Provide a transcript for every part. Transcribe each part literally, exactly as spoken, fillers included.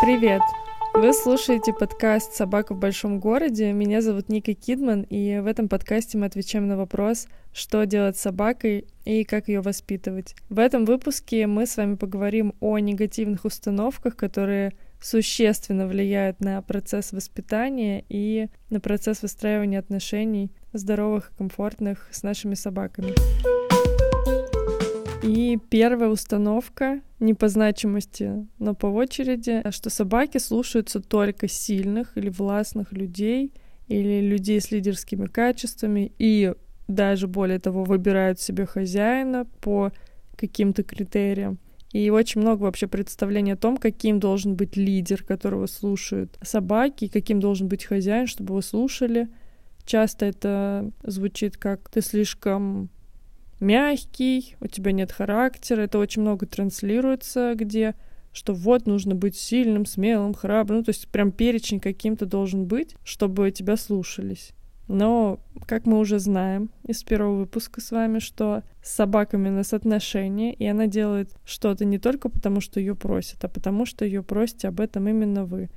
Привет! Вы слушаете подкаст «Собака в большом городе». Меня зовут Ника Кидман, и в этом подкасте мы отвечаем на вопрос, что делать с собакой и как ее воспитывать. В этом выпуске мы с вами поговорим о негативных установках, которые существенно влияют на процесс воспитания и на процесс выстраивания отношений здоровых и комфортных с нашими собаками. И первая установка, не по значимости, но по очереди, что собаки слушаются только сильных или властных людей, или людей с лидерскими качествами, и даже более того, выбирают себе хозяина по каким-то критериям. И очень много вообще представлений о том, каким должен быть лидер, которого слушают собаки, и каким должен быть хозяин, чтобы его слушали. Часто это звучит как «ты слишком мягкий, у тебя нет характера». Это очень много транслируется, где что вот нужно быть сильным, смелым, храбрым. Ну, то есть прям перечень каким-то должен быть, чтобы тебя слушались. Но, как мы уже знаем из первого выпуска с вами, что с собаками у нас отношения, и она делает что-то не только потому, что ее просят, а потому, что ее просите об этом именно вы,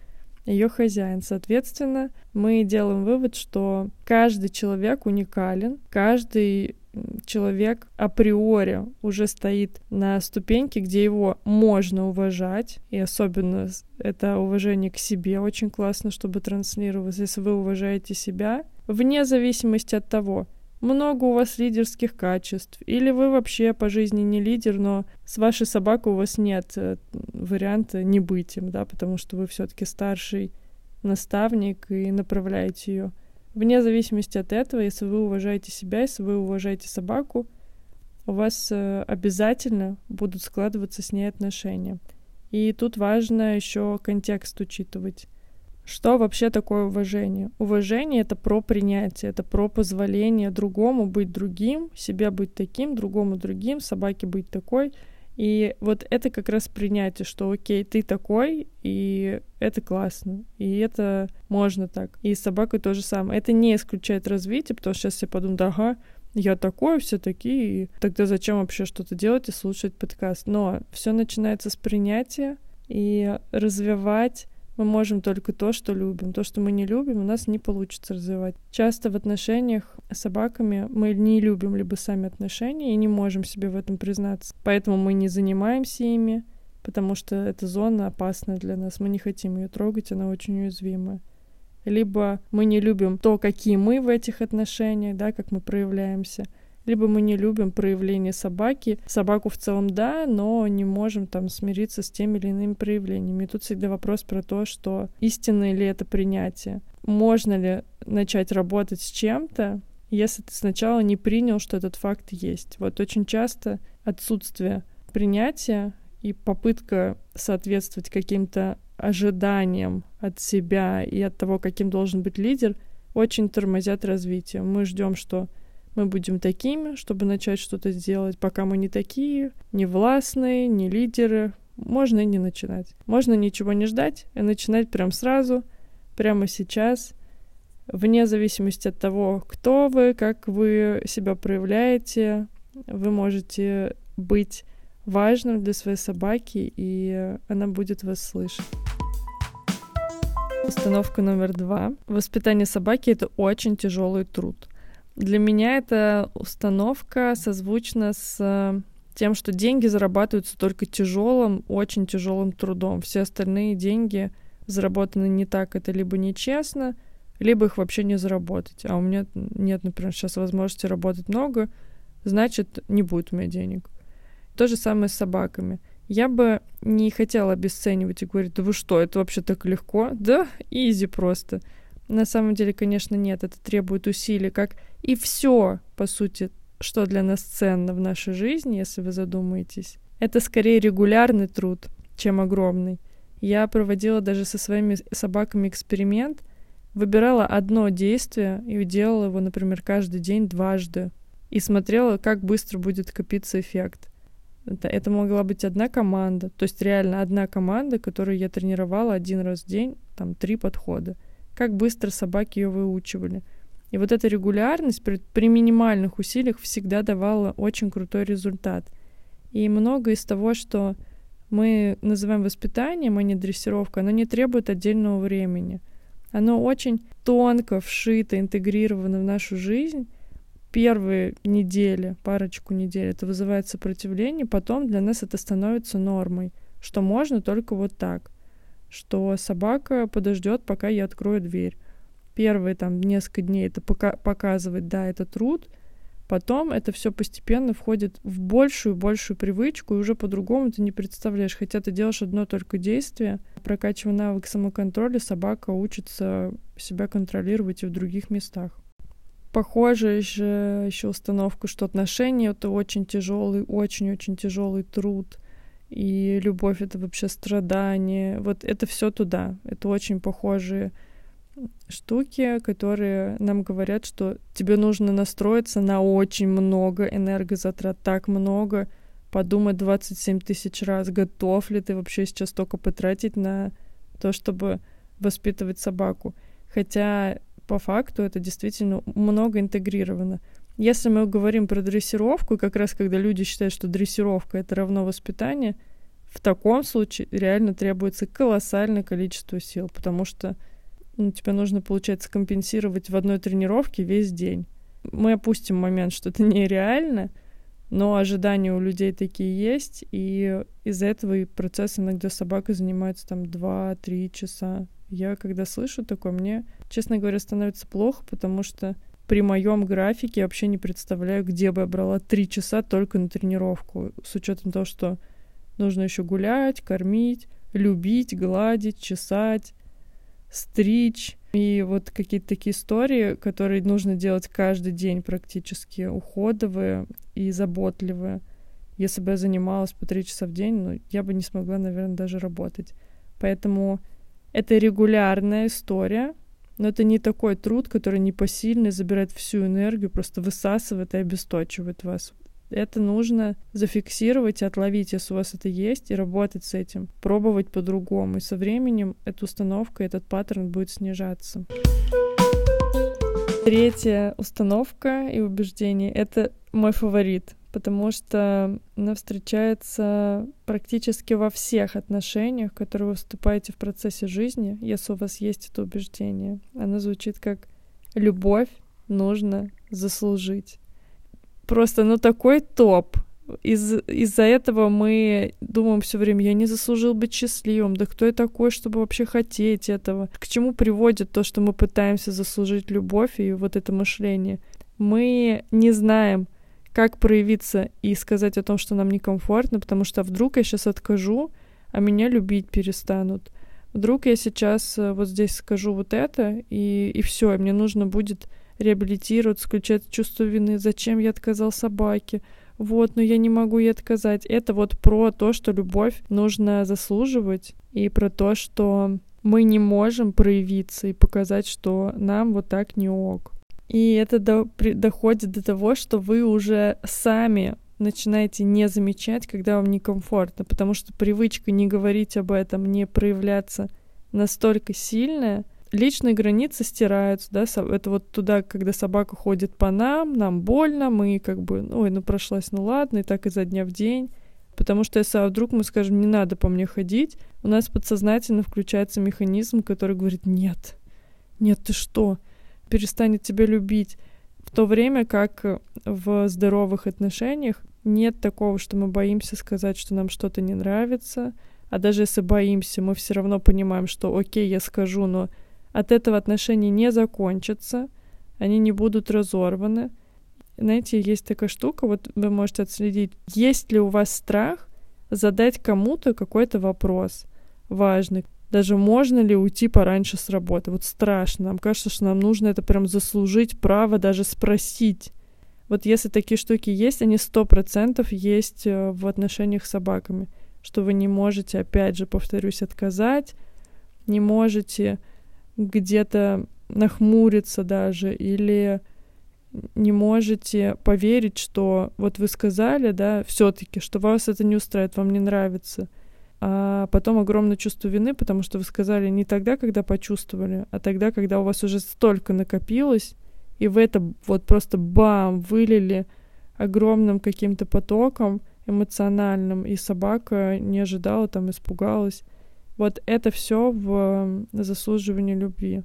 ее хозяин. Соответственно, мы делаем вывод, что каждый человек уникален, каждый человек априори уже стоит на ступеньке, где его можно уважать, и особенно это уважение к себе очень классно, чтобы транслировалось. Если вы уважаете себя, вне зависимости от того, много у вас лидерских качеств, или вы вообще по жизни не лидер, но с вашей собакой у вас нет варианта не быть им, да, потому что вы все-таки старший наставник и направляете ее. Вне зависимости от этого, если вы уважаете себя, если вы уважаете собаку, у вас обязательно будут складываться с ней отношения. И тут важно еще контекст учитывать. Что вообще такое уважение? Уважение — это про принятие, это про позволение другому быть другим, себе быть таким, другому другим, собаке быть такой. И вот это как раз принятие, что окей, ты такой, и это классно, и это можно так. И с собакой то же самое. Это не исключает развитие, потому что сейчас все подумают, ага, я такой, все такие, и тогда зачем вообще что-то делать и слушать подкаст? Но все начинается с принятия, и развивать мы можем только то, что любим. То, что мы не любим, у нас не получится развивать. Часто в отношениях с собаками мы не любим либо сами отношения и не можем себе в этом признаться. Поэтому мы не занимаемся ими, потому что эта зона опасна для нас. Мы не хотим ее трогать, она очень уязвимая. Либо мы не любим то, какие мы в этих отношениях, да, как мы проявляемся. Либо мы не любим проявление собаки. Собаку в целом да, но не можем там смириться с теми или иными проявлениями. И тут всегда вопрос про то, что истинное ли это принятие. Можно ли начать работать с чем-то, если ты сначала не принял, что этот факт есть. Вот очень часто отсутствие принятия и попытка соответствовать каким-то ожиданиям от себя и от того, каким должен быть лидер, очень тормозят развитие. Мы ждем, что мы будем такими, чтобы начать что-то делать, пока мы не такие, не властные, не лидеры. Можно и не начинать. Можно ничего не ждать и начинать прямо сразу, прямо сейчас, вне зависимости от того, кто вы, как вы себя проявляете. Вы можете быть важным для своей собаки, и она будет вас слышать. Установка номер два. Воспитание собаки — это очень тяжелый труд. Для меня эта установка созвучна с тем, что деньги зарабатываются только тяжелым, очень тяжелым трудом. Все остальные деньги заработаны не так, это либо нечестно, либо их вообще не заработать. А у меня нет, например, сейчас возможности работать много, значит, не будет у меня денег. То же самое с собаками. Я бы не хотела обесценивать и говорить, да вы что, это вообще так легко? Да, изи просто. На самом деле, конечно, нет, это требует усилий, как и все, по сути, что для нас ценно в нашей жизни, если вы задумаетесь. Это скорее регулярный труд, чем огромный. Я проводила даже со своими собаками эксперимент, выбирала одно действие и делала его, например, каждый день дважды, и смотрела, как быстро будет копиться эффект. Это, это могла быть одна команда, то есть реально одна команда, которую я тренировала один раз в день, там, три подхода. Как быстро собаки ее выучивали. И вот эта регулярность при, при минимальных усилиях всегда давала очень крутой результат. И много из того, что мы называем воспитанием, а не дрессировкой, оно не требует отдельного времени. Оно очень тонко вшито, интегрировано в нашу жизнь. Первые недели, парочку недель это вызывает сопротивление, потом для нас это становится нормой, что можно только вот так, что собака подождет, пока я открою дверь. Первые там несколько дней это пока- показывать, да, это труд. Потом это все постепенно входит в большую-большую привычку, и уже по-другому ты не представляешь. Хотя ты делаешь одно только действие, прокачивая навык самоконтроля, собака учится себя контролировать и в других местах. Похожая же еще установка, что отношения — это очень тяжелый, очень-очень тяжелый труд, и любовь — это вообще страдание. Вот это все туда. Это очень похожие штуки, которые нам говорят, что тебе нужно настроиться на очень много энергозатрат, так много, подумать двадцать семь тысяч раз, готов ли ты вообще сейчас только потратить на то, чтобы воспитывать собаку. Хотя по факту это действительно много интегрировано. Если мы говорим про дрессировку, как раз когда люди считают, что дрессировка — это равно воспитание, в таком случае реально требуется колоссальное количество сил, потому что ну, тебе нужно, получается, компенсировать в одной тренировке весь день. Мы опустим момент, что это нереально, но ожидания у людей такие есть, и из-за этого и процесс иногда собака занимается там два-три часа. Я когда слышу такое, мне, честно говоря, становится плохо, потому что при моем графике я вообще не представляю, где бы я брала три часа только на тренировку, с учетом того, что нужно еще гулять, кормить, любить, гладить, чесать, стричь. И вот какие-то такие истории, которые нужно делать каждый день практически, уходовые и заботливые. Если бы я занималась по три часа в день, ну, я бы не смогла, наверное, даже работать. Поэтому это регулярная история, но это не такой труд, который непосильный, забирает всю энергию, просто высасывает и обесточивает вас. Это нужно зафиксировать и отловить, если у вас это есть, и работать с этим, пробовать по-другому. И со временем эта установка, этот паттерн будет снижаться. Третья установка и убеждение — это мой фаворит, потому что она встречается практически во всех отношениях, в которые вы вступаете в процессе жизни, если у вас есть это убеждение. Оно звучит как «любовь нужно заслужить». Просто, ну, такой топ. Из, из-за этого мы думаем все время, я не заслужил быть счастливым, да кто я такой, чтобы вообще хотеть этого? К чему приводит то, что мы пытаемся заслужить любовь и вот это мышление? Мы не знаем, как проявиться и сказать о том, что нам некомфортно, потому что вдруг я сейчас откажу, а меня любить перестанут. Вдруг я сейчас вот здесь скажу вот это, и, и все, и мне нужно будет реабилитировать, включать чувство вины. Зачем я отказал собаке? Вот, но я не могу ей отказать. Это вот про то, что любовь нужно заслуживать, и про то, что мы не можем проявиться и показать, что нам вот так не ок. И это до, при, доходит до того, что вы уже сами начинаете не замечать, когда вам некомфортно, потому что привычка не говорить об этом, не проявляться настолько сильная. Личные границы стираются, да, это вот туда, когда собака ходит по нам, нам больно, мы как бы, ой, ну прошлась, ну ладно, и так изо дня в день, потому что если вдруг мы скажем, не надо по мне ходить, у нас подсознательно включается механизм, который говорит, нет, нет, ты что, перестанет тебя любить, в то время как в здоровых отношениях нет такого, что мы боимся сказать, что нам что-то не нравится, а даже если боимся, мы все равно понимаем, что окей, я скажу, но от этого отношения не закончатся, они не будут разорваны. Знаете, есть такая штука, вот вы можете отследить, есть ли у вас страх задать кому-то какой-то вопрос важный. Даже можно ли уйти пораньше с работы? Вот страшно, нам кажется, что нам нужно это прям заслужить, право даже спросить. Вот если такие штуки есть, они сто процентов есть в отношениях с собаками, что вы не можете, опять же, повторюсь, отказать, не можете где-то нахмуриться даже, или не можете поверить, что вот вы сказали, да, все-таки, что вас это не устраивает, вам не нравится. А потом огромное чувство вины, потому что вы сказали не тогда, когда почувствовали, а тогда, когда у вас уже столько накопилось, и вы это вот просто бам, вылили огромным каким-то потоком эмоциональным, и собака не ожидала, там, испугалась. Вот это все в заслуживании любви.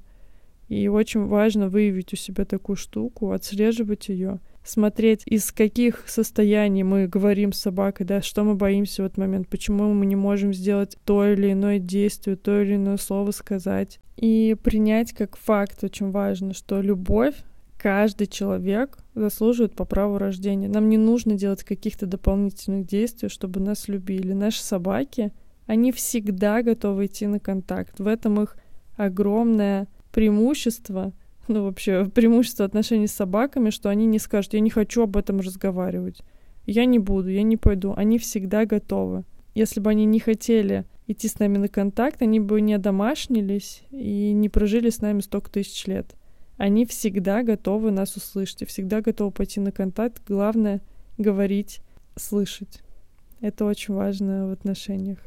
И очень важно выявить у себя такую штуку, отслеживать ее, смотреть, из каких состояний мы говорим с собакой, да, что мы боимся в этот момент, почему мы не можем сделать то или иное действие, то или иное слово сказать. И принять как факт очень важно, что любовь каждый человек заслуживает по праву рождения. Нам не нужно делать каких-то дополнительных действий, чтобы нас любили. Наши собаки, они всегда готовы идти на контакт. В этом их огромная преимущество, ну вообще преимущество отношений с собаками, что они не скажут: я не хочу об этом разговаривать, я не буду, я не пойду. Они всегда готовы. Если бы они не хотели идти с нами на контакт, они бы не одомашнились и не прожили с нами столько тысяч лет. Они всегда готовы нас услышать и всегда готовы пойти на контакт. Главное — говорить, слышать. Это очень важно в отношениях.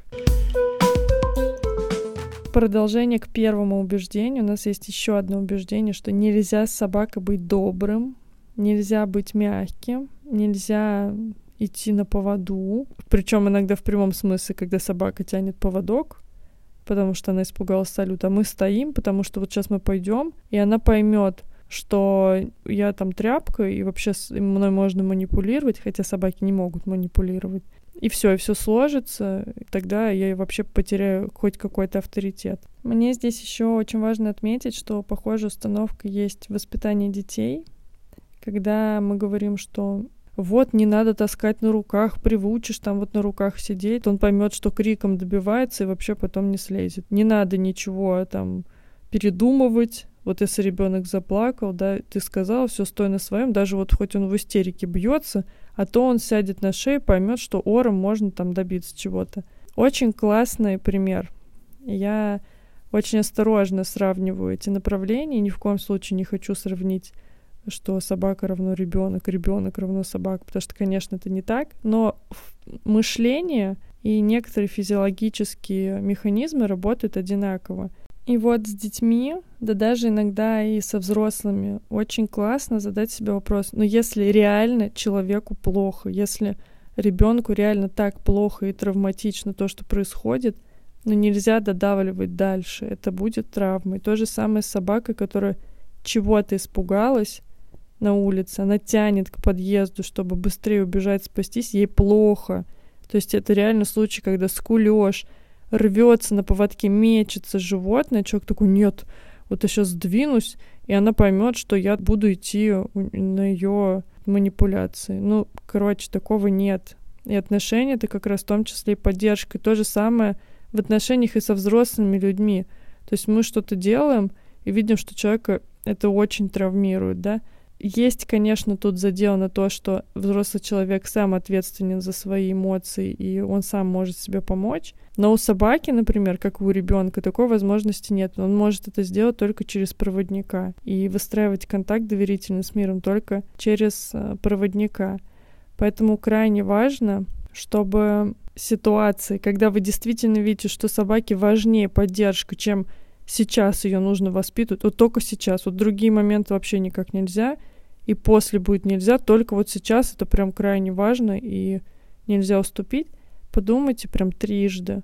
Продолжение к первому убеждению. У нас есть еще одно убеждение, что нельзя с собакой быть добрым, нельзя быть мягким, нельзя идти на поводу. Причем иногда в прямом смысле, когда собака тянет поводок, потому что она испугалась салюта, а мы стоим, потому что вот сейчас мы пойдем, и она поймет, что я там тряпка, и вообще мной можно манипулировать, хотя собаки не могут манипулировать. И все, и все сложится, и тогда я вообще потеряю хоть какой-то авторитет. Мне здесь еще очень важно отметить, что похожая установка есть в воспитании детей, когда мы говорим, что вот не надо таскать на руках, приучишь там вот на руках сидеть, он поймет, что криком добивается и вообще потом не слезет. Не надо ничего там передумывать. Вот если ребенок заплакал, да, ты сказала, все, стой на своем, даже вот хоть он в истерике бьется, а то он сядет на шею, поймет, что ором можно там добиться чего-то. Очень классный пример. Я очень осторожно сравниваю эти направления, ни в коем случае не хочу сравнить, что собака равно ребенок, ребенок равно собака, потому что, конечно, это не так, но мышление и некоторые физиологические механизмы работают одинаково. И вот с детьми, да даже иногда и со взрослыми, очень классно задать себе вопрос: ну если реально человеку плохо, если ребенку реально так плохо и травматично то, что происходит, ну нельзя додавливать дальше, это будет травмой. То же самое с собакой, которая чего-то испугалась на улице, она тянет к подъезду, чтобы быстрее убежать, спастись, ей плохо. То есть это реально случай, когда скулёж, рвется на поводке, мечется животное, человек такой: нет, вот я сейчас сдвинусь, и она поймет, что я буду идти на ее манипуляции. Ну, короче, такого нет. И отношения — это как раз в том числе и поддержка. И то же самое в отношениях и со взрослыми людьми. То есть мы что-то делаем и видим, что человека это очень травмирует, да. Есть, конечно, тут заделано то, что взрослый человек сам ответственен за свои эмоции, и он сам может себе помочь. Но у собаки, например, как и у ребенка, такой возможности нет. Он может это сделать только через проводника. И выстраивать контакт доверительный с миром только через проводника. Поэтому крайне важно, чтобы ситуации, когда вы действительно видите, что собаке важнее поддержка, чем сейчас ее нужно воспитывать, вот только сейчас, вот другие моменты вообще никак нельзя, и после будет нельзя, только вот сейчас это прям крайне важно, и нельзя уступить. Подумайте прям трижды.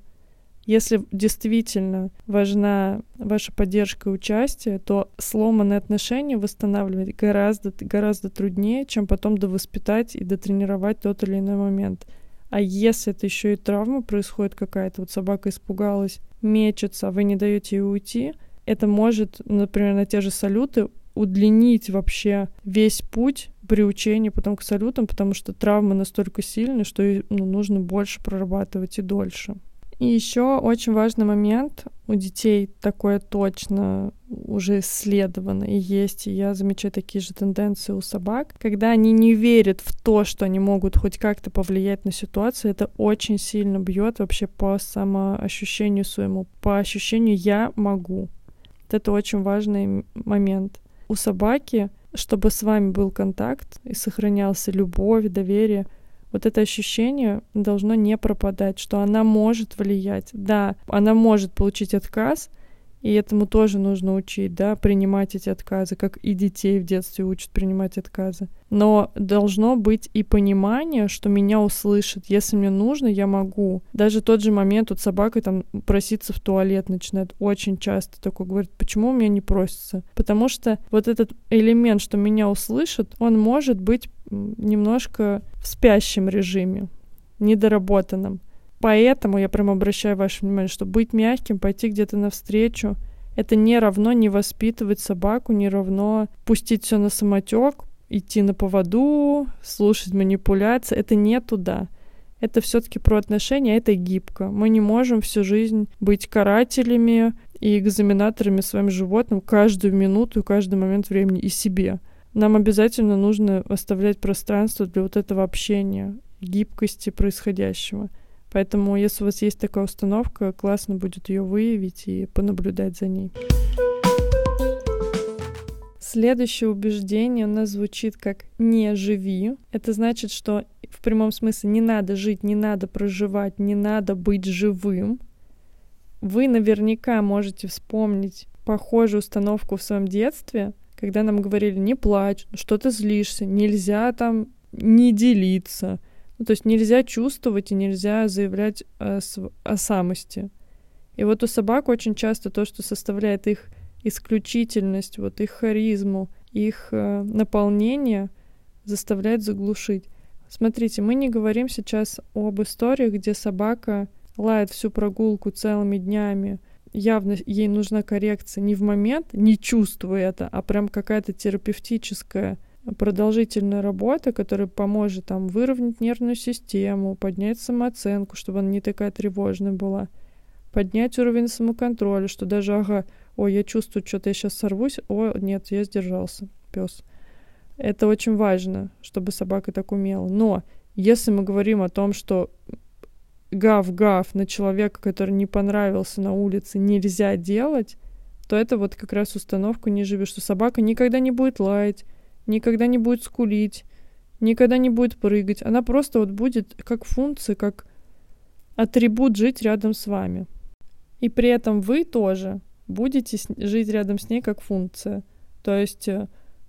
Если действительно важна ваша поддержка и участие, то сломанные отношения восстанавливать гораздо, гораздо труднее, чем потом довоспитать и дотренировать тот или иной момент. А если это еще и травма происходит какая-то, вот собака испугалась, мечется, а вы не даете ей уйти, это может, например, на те же салюты удлинить вообще весь путь приучения потом к салютам, потому что травмы настолько сильны, что ее, ну, нужно больше прорабатывать и дольше. И еще очень важный момент, у детей такое точно уже исследовано и есть, и я замечаю такие же тенденции у собак, когда они не верят в то, что они могут хоть как-то повлиять на ситуацию, это очень сильно бьет вообще по самоощущению своему, по ощущению «я могу». Вот это очень важный момент. У собаки, чтобы с вами был контакт и сохранялся любовь, доверие, вот это ощущение должно не пропадать, что она может влиять. Да, она может получить отказ, И этому тоже нужно учить, да, принимать эти отказы, как и детей в детстве учат принимать отказы. Но должно быть и понимание, что меня услышат. Если мне нужно, я могу. Даже тот же момент, вот собака там проситься в туалет начинает очень часто. Такой говорит, почему у меня не просится? Потому что вот этот элемент, что меня услышат, он может быть немножко в спящем режиме, недоработанном. Поэтому я прям обращаю ваше внимание, что быть мягким, пойти где-то навстречу, это не равно не воспитывать собаку, не равно пустить все на самотек, идти на поводу, слушать манипуляции. Это не туда. Это все-таки про отношения, это гибко. Мы не можем всю жизнь быть карателями и экзаменаторами своим животным каждую минуту и каждый момент времени и себе. Нам обязательно нужно оставлять пространство для вот этого общения, гибкости происходящего. Поэтому, если у вас есть такая установка, классно будет ее выявить и понаблюдать за ней. Следующее убеждение у нас звучит как «не живи». Это значит, что в прямом смысле не надо жить, не надо проживать, не надо быть живым. Вы наверняка можете вспомнить похожую установку в своем детстве, когда нам говорили «не плачь», «что ты злишься», «нельзя там не делиться». Ну, то есть нельзя чувствовать и нельзя заявлять о, о самости. И вот у собак очень часто то, что составляет их исключительность, вот их харизму, их э, наполнение, заставляет заглушить. Смотрите, мы не говорим сейчас об историях, где собака лает всю прогулку целыми днями. Явно ей нужна коррекция не в момент, не чувствуя это, а прям какая-то терапевтическая продолжительная работа, которая поможет там выровнять нервную систему, поднять самооценку, чтобы она не такая тревожная была, поднять уровень самоконтроля, что даже, ага, ой, я чувствую, что-то я сейчас сорвусь, о, нет, я сдержался, пес. Это очень важно, чтобы собака так умела. Но если мы говорим о том, что гав-гав на человека, который не понравился на улице, нельзя делать, то это вот как раз установка «не живи», что собака никогда не будет лаять, никогда не будет скулить, никогда не будет прыгать. Она просто вот будет как функция, как атрибут жить рядом с вами. И при этом вы тоже будете с... жить рядом с ней как функция. То есть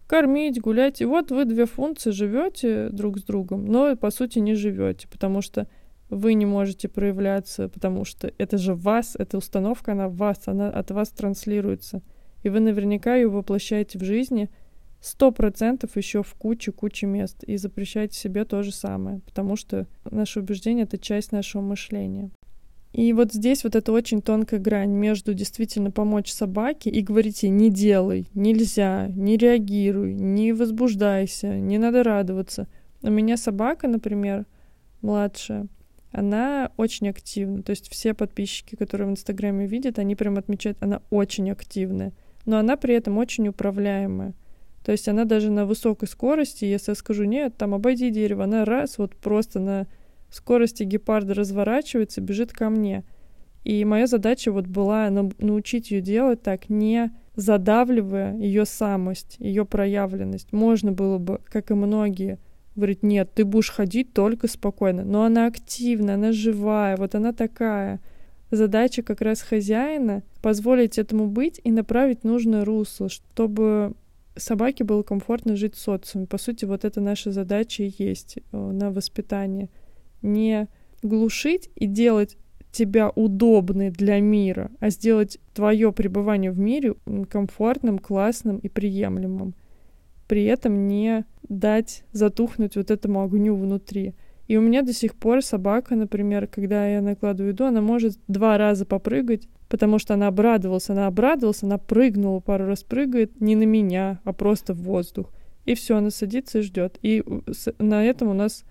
кормить, гулять. И вот вы две функции живете друг с другом, но по сути не живете, потому что вы не можете проявляться, потому что это же вас, эта установка, она в вас, она от вас транслируется. И вы наверняка ее воплощаете в жизни сто процентов еще в куче-куче мест. И запрещайте себе то же самое, потому что наше убеждение — это часть нашего мышления. И вот здесь вот это очень тонкая грань между действительно помочь собаке и говорите «не делай», «нельзя», «не реагируй», «не возбуждайся», «не надо радоваться». У меня собака, например, младшая, она очень активна. То есть все подписчики, которые в Инстаграме видят, они прям отмечают, она очень активная. Но она при этом очень управляемая. То есть она даже на высокой скорости, если я скажу «нет, там обойди дерево», она раз, вот просто на скорости гепарда разворачивается, бежит ко мне. И моя задача вот была научить ее делать так, не задавливая ее самость, ее проявленность. Можно было бы, как и многие, говорить «нет, ты будешь ходить только спокойно». Но она активна, она живая, вот она такая. Задача как раз хозяина — позволить этому быть и направить нужное русло, чтобы собаке было комфортно жить в социуме. По сути, вот это наша задача и есть на воспитание. Не глушить и делать тебя удобной для мира, а сделать твое пребывание в мире комфортным, классным и приемлемым. При этом не дать затухнуть вот этому огню внутри. И у меня до сих пор собака, например, когда я накладываю еду, она может два раза попрыгать, потому что она обрадовалась, она обрадовалась, она прыгнула, пару раз прыгает не на меня, а просто в воздух. И все, она садится и ждет. И на этом у нас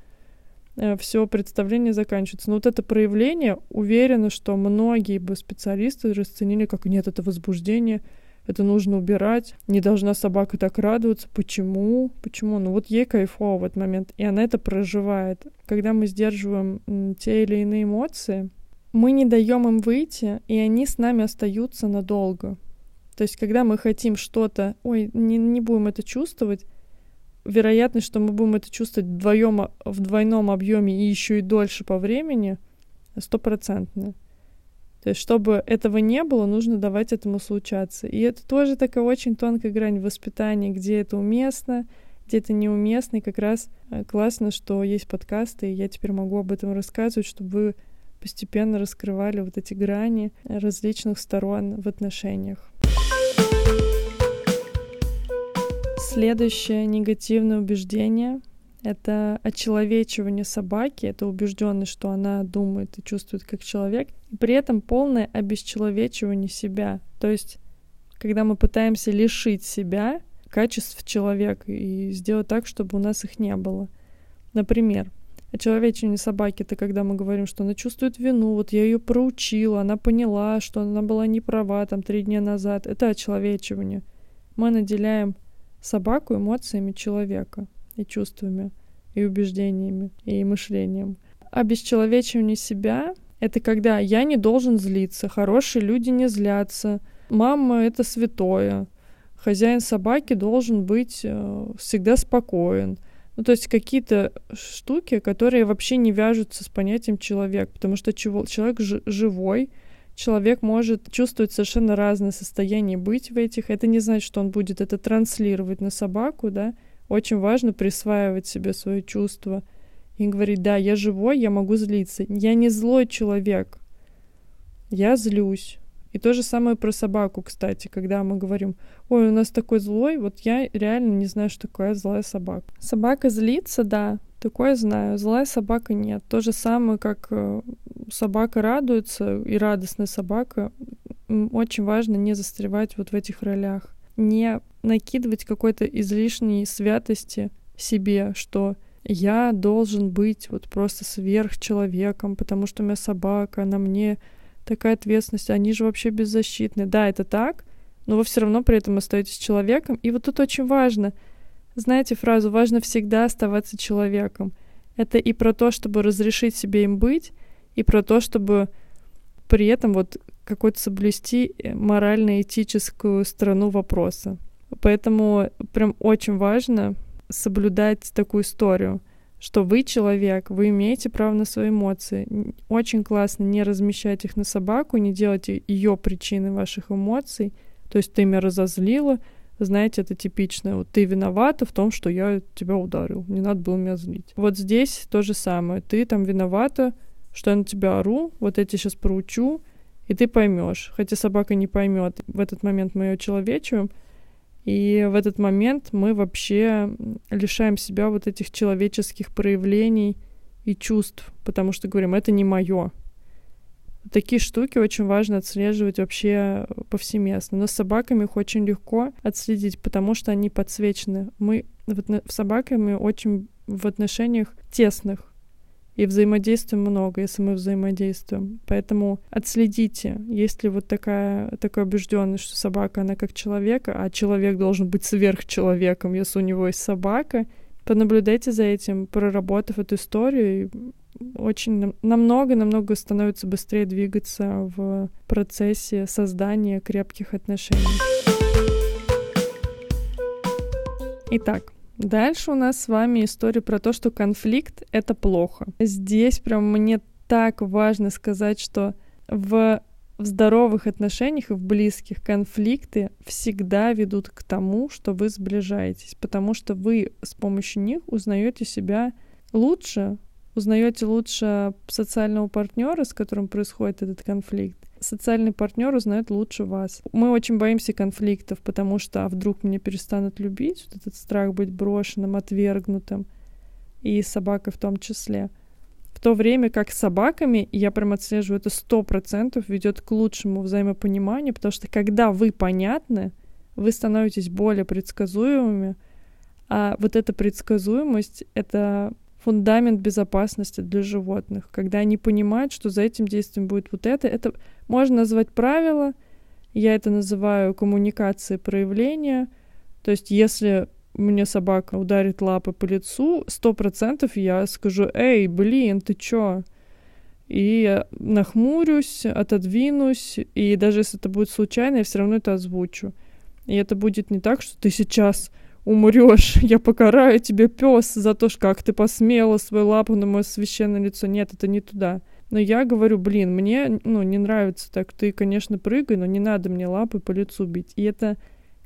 все представление заканчивается. Но вот это проявление, уверена, что многие бы специалисты расценили как «нет, это возбуждение, это нужно убирать, не должна собака так радоваться, почему, почему». Ну вот ей кайфово в этот момент, и она это проживает. Когда мы сдерживаем те или иные эмоции, мы не даем им выйти, и они с нами остаются надолго. То есть, когда мы хотим что-то, ой, не, не будем это чувствовать, вероятность, что мы будем это чувствовать вдвоем, в двойном объеме и еще и дольше по времени, стопроцентная. То есть, чтобы этого не было, нужно давать этому случаться. И это тоже такая очень тонкая грань воспитания, где это уместно, где это неуместно. И как раз классно, что есть подкасты, и я теперь могу об этом рассказывать, чтобы вы постепенно раскрывали вот эти грани различных сторон в отношениях. Следующее негативное убеждение — это очеловечивание собаки, это убежденность, что она думает и чувствует как человек, и при этом полное обесчеловечивание себя. То есть, когда мы пытаемся лишить себя качеств человека и сделать так, чтобы у нас их не было. Например, очеловечивание собаки — это когда мы говорим, что она чувствует вину, вот я ее проучила, она поняла, что она была не права там три дня назад. Это очеловечивание. Мы наделяем собаку эмоциями человека и чувствами, и убеждениями, и мышлением. Обесчеловечивание себя — это когда я не должен злиться, хорошие люди не злятся, мама — это святое, хозяин собаки должен быть всегда спокоен. Ну, то есть какие-то штуки, которые вообще не вяжутся с понятием человек, потому что человек живой, человек может чувствовать совершенно разные состояния, быть в этих. Это не значит, что он будет это транслировать на собаку, да. Очень важно присваивать себе свои чувства и говорить: да, я живой, я могу злиться. Я не злой человек, я злюсь. И то же самое про собаку, кстати, когда мы говорим: ой, у нас такой злой, вот я реально не знаю, что такое злая собака. Собака злится, да. Такое знаю. Злая собака нет. То же самое, как собака радуется и радостная собака. Очень важно не застревать вот в этих ролях. Не накидывать какой-то излишней святости себе, что я должен быть вот просто сверхчеловеком, потому что у меня собака, на мне такая ответственность, они же вообще беззащитны. Да, это так, но вы все равно при этом остаетесь человеком. И вот тут очень важно... Знаете фразу «важно всегда оставаться человеком»? Это и про то, чтобы разрешить себе им быть, и про то, чтобы при этом вот какой-то соблюсти морально-этическую сторону вопроса. Поэтому прям очень важно соблюдать такую историю, что вы человек, вы имеете право на свои эмоции. Очень классно не размещать их на собаку, не делать ее причиной ваших эмоций. То есть ты меня разозлила, знаете, это типичное. Вот ты виновата в том, что я тебя ударил. Не надо было меня злить. Вот здесь то же самое. Ты там виновата, что я на тебя ору. Вот я тебя сейчас проучу, и ты поймешь. Хотя собака не поймет. В этот момент мы ее человечиваем. И в этот момент мы вообще лишаем себя вот этих человеческих проявлений и чувств. Потому что говорим, это не мое. Такие штуки очень важно отслеживать вообще повсеместно. Но с собаками их очень легко отследить, потому что они подсвечены. Мы с собаками очень в отношениях тесных и взаимодействуем много, если мы взаимодействуем. Поэтому отследите, есть ли вот такая, такая убежденность, что собака, она как человек, а человек должен быть сверхчеловеком, если у него есть собака. Понаблюдайте за этим, проработав эту историю, очень намного-намного становится быстрее двигаться в процессе создания крепких отношений. Итак, дальше у нас с вами история про то, что конфликт — это плохо. Здесь прям мне так важно сказать, что в, в здоровых отношениях и в близких конфликты всегда ведут к тому, что вы сближаетесь, потому что вы с помощью них узнаете себя лучше, узнаете лучше социального партнера, с которым происходит этот конфликт. Социальный партнер узнает лучше вас. Мы очень боимся конфликтов, потому что а вдруг меня перестанут любить, вот этот страх быть брошенным, отвергнутым, и собака в том числе. В то время как с собаками, я прям отслеживаю, это сто процентов ведет к лучшему взаимопониманию, потому что когда вы понятны, вы становитесь более предсказуемыми, а вот эта предсказуемость — это... фундамент безопасности для животных, когда они понимают, что за этим действием будет вот это. Это можно назвать правило, я это называю коммуникацией проявления. То есть если мне собака ударит лапой по лицу, сто процентов я скажу: «Эй, блин, ты чё?» И нахмурюсь, отодвинусь, и даже если это будет случайно, я все равно это озвучу. И это будет не так, что «ты сейчас умрешь, я покараю тебя, пес, за то, как ты посмела свою лапу на мое священное лицо». Нет, это не туда. Но я говорю, блин, мне, ну, не нравится так, ты, конечно, прыгай, но не надо мне лапы по лицу бить. И это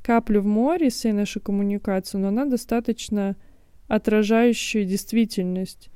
капля в море всей нашей коммуникации, но она достаточно отражающая действительность.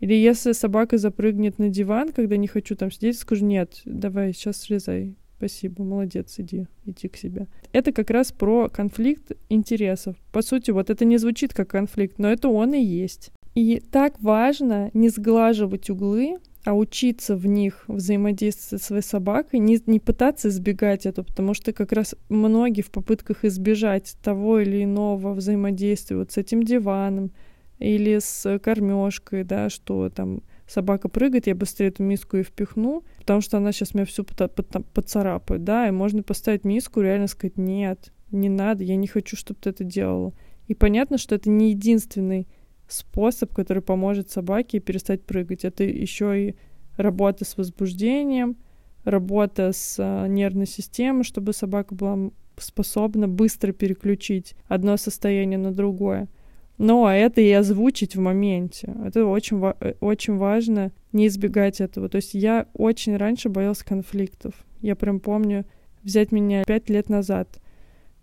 Или если собака запрыгнет на диван, когда не хочу там сидеть, скажу, нет, давай, сейчас слезай, спасибо, молодец, иди, иди к себе. Это как раз про конфликт интересов. По сути, вот это не звучит как конфликт, но это он и есть. И так важно не сглаживать углы, а учиться в них взаимодействовать со своей собакой, не, не пытаться избегать этого, потому что как раз многие в попытках избежать того или иного взаимодействия вот с этим диваном или с кормежкой, да, что там собака прыгает, я быстрее эту миску и впихну, потому что она сейчас меня всю поцарапает, да, и можно поставить миску и реально сказать, нет, не надо, я не хочу, чтобы ты это делала. И понятно, что это не единственный способ, который поможет собаке перестать прыгать. Это еще и работа с возбуждением, работа с нервной системой, чтобы собака была способна быстро переключить одно состояние на другое. Но это и озвучить в моменте. Это очень, очень важно, не избегать этого. То есть я очень раньше боялась конфликтов. Я прям помню, взять меня пять лет назад,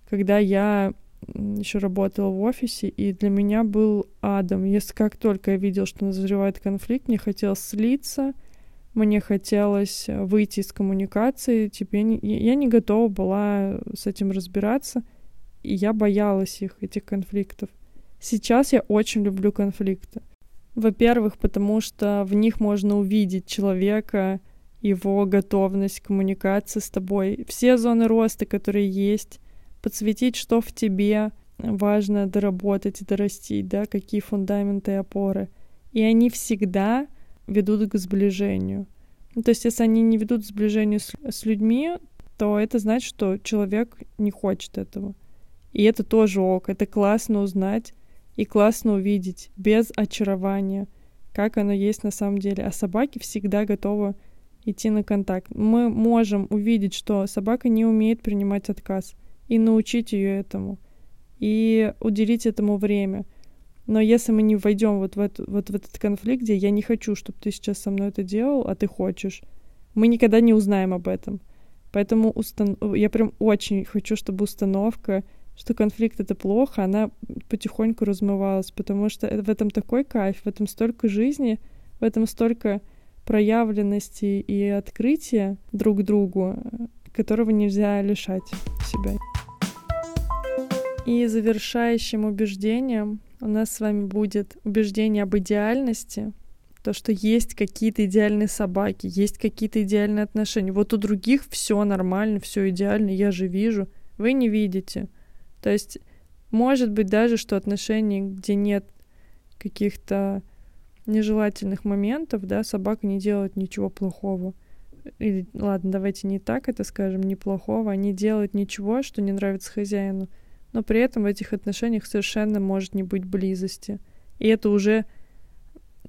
когда я еще работала в офисе, и для меня был адом. Если как только я видела, что назревает конфликт, мне хотелось слиться, мне хотелось выйти из коммуникации, типа я не, я не готова была с этим разбираться, и я боялась их, этих конфликтов. Сейчас я очень люблю конфликты. Во-первых, потому что в них можно увидеть человека, его готовность к коммуникации с тобой, все зоны роста, которые есть, подсветить, что в тебе важно доработать и дорастить, да, какие фундаменты и опоры. И они всегда ведут к сближению. Ну, то есть, если они не ведут к сближению с, с людьми, то это значит, что человек не хочет этого. И это тоже ок, это классно узнать и классно увидеть без очарования, как оно есть на самом деле. А собаки всегда готовы идти на контакт. Мы можем увидеть, что собака не умеет принимать отказ, и научить ее этому, и уделить этому время. Но если мы не войдем вот в, эту, вот в этот конфликт, где я не хочу, чтобы ты сейчас со мной это делал, а ты хочешь, мы никогда не узнаем об этом. Поэтому устан... я прям очень хочу, чтобы установка, что конфликт — это плохо, она потихоньку размывалась, потому что в этом такой кайф, в этом столько жизни, в этом столько проявленности и открытия друг другу, которого нельзя лишать себя. И завершающим убеждением у нас с вами будет убеждение об идеальности, то, что есть какие-то идеальные собаки, есть какие-то идеальные отношения. Вот у других все нормально, все идеально, я же вижу, вы не видите. То есть, может быть даже, что отношения, где нет каких-то нежелательных моментов, да, собака не делает ничего плохого. Или, ладно, давайте не так это скажем, не плохого, они делают ничего, что не нравится хозяину, но при этом в этих отношениях совершенно может не быть близости. И это уже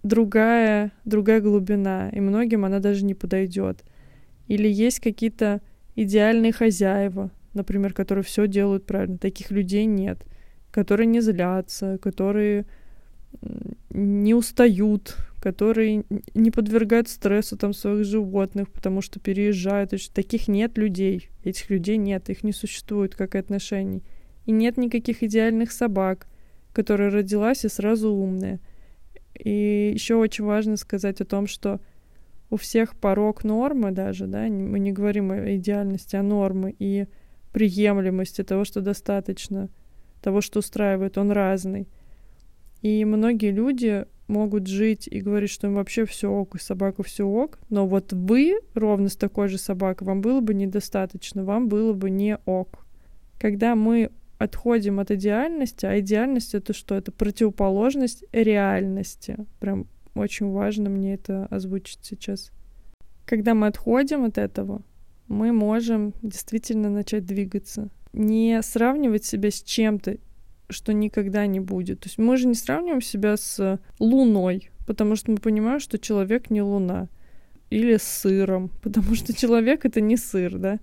другая, другая глубина, и многим она даже не подойдет. Или есть какие-то идеальные хозяева, например, которые все делают правильно. Таких людей нет, которые не злятся, которые не устают, которые не подвергают стрессу там своих животных, потому что переезжают. Таких нет людей. Этих людей нет, их не существует, как и отношений. И нет никаких идеальных собак, которая родилась и сразу умная. И еще очень важно сказать о том, что у всех порог нормы даже, да, мы не говорим о идеальности, а нормы и приемлемости того, что достаточно, того, что устраивает, он разный. И многие люди могут жить и говорить, что им вообще все ок, и собака все ок, но вот вы ровно с такой же собакой, вам было бы недостаточно, вам было бы не ок. Когда мы отходим от идеальности, а идеальность — это что? Это противоположность реальности. Прям очень важно мне это озвучить сейчас. Когда мы отходим от этого, мы можем действительно начать двигаться. Не сравнивать себя с чем-то, что никогда не будет. То есть мы же не сравниваем себя с луной, потому что мы понимаем, что человек не луна. Или с сыром, потому что человек — это не сыр, да.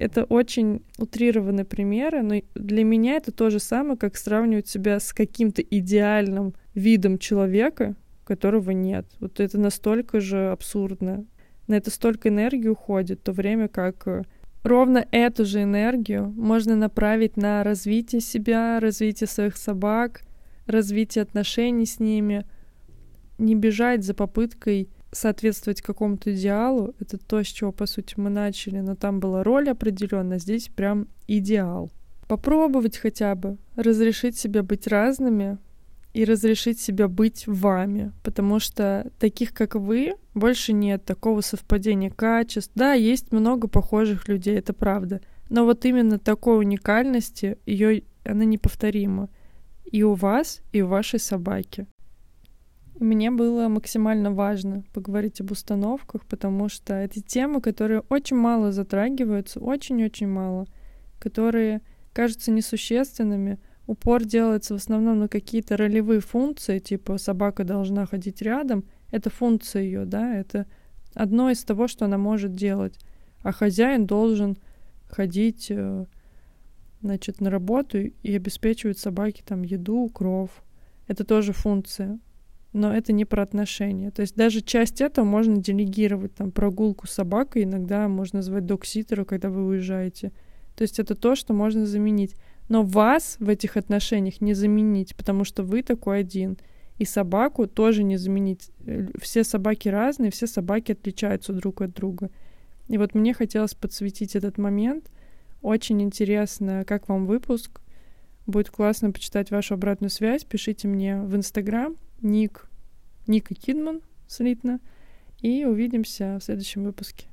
Это очень утрированные примеры, но для меня это то же самое, как сравнивать себя с каким-то идеальным видом человека, которого нет. Вот это настолько же абсурдно. На это столько энергии уходит, в то время как ровно эту же энергию можно направить на развитие себя, развитие своих собак, развитие отношений с ними. Не бежать за попыткой соответствовать какому-то идеалу. Это то, с чего, по сути, мы начали. Но там была роль определенная, здесь прям идеал. Попробовать хотя бы разрешить себе быть разными и разрешить себе быть вами. Потому что таких, как вы, больше нет такого совпадения качеств. Да, есть много похожих людей, это правда. Но вот именно такой уникальности, ее, она неповторима. И у вас, и у вашей собаки. Мне было максимально важно поговорить об установках, потому что это темы, которые очень мало затрагиваются, очень-очень мало, которые кажутся несущественными. Упор делается в основном на какие-то ролевые функции, типа собака должна ходить рядом. Это функция ее, да, это одно из того, что она может делать. А хозяин должен ходить, значит, на работу и обеспечивать собаке там еду, кров. Это тоже функция. Но это не про отношения. То есть даже часть этого можно делегировать, там, прогулку с собакой, иногда можно звать догситера, когда вы уезжаете. То есть это то, что можно заменить. Но вас в этих отношениях не заменить, потому что вы такой один. И собаку тоже не заменить. Все собаки разные, все собаки отличаются друг от друга. И вот мне хотелось подсветить этот момент. Очень интересно, как вам выпуск. Будет классно почитать вашу обратную связь. Пишите мне в Instagram. Ник, Ника Кидман, слитно. И увидимся в следующем выпуске.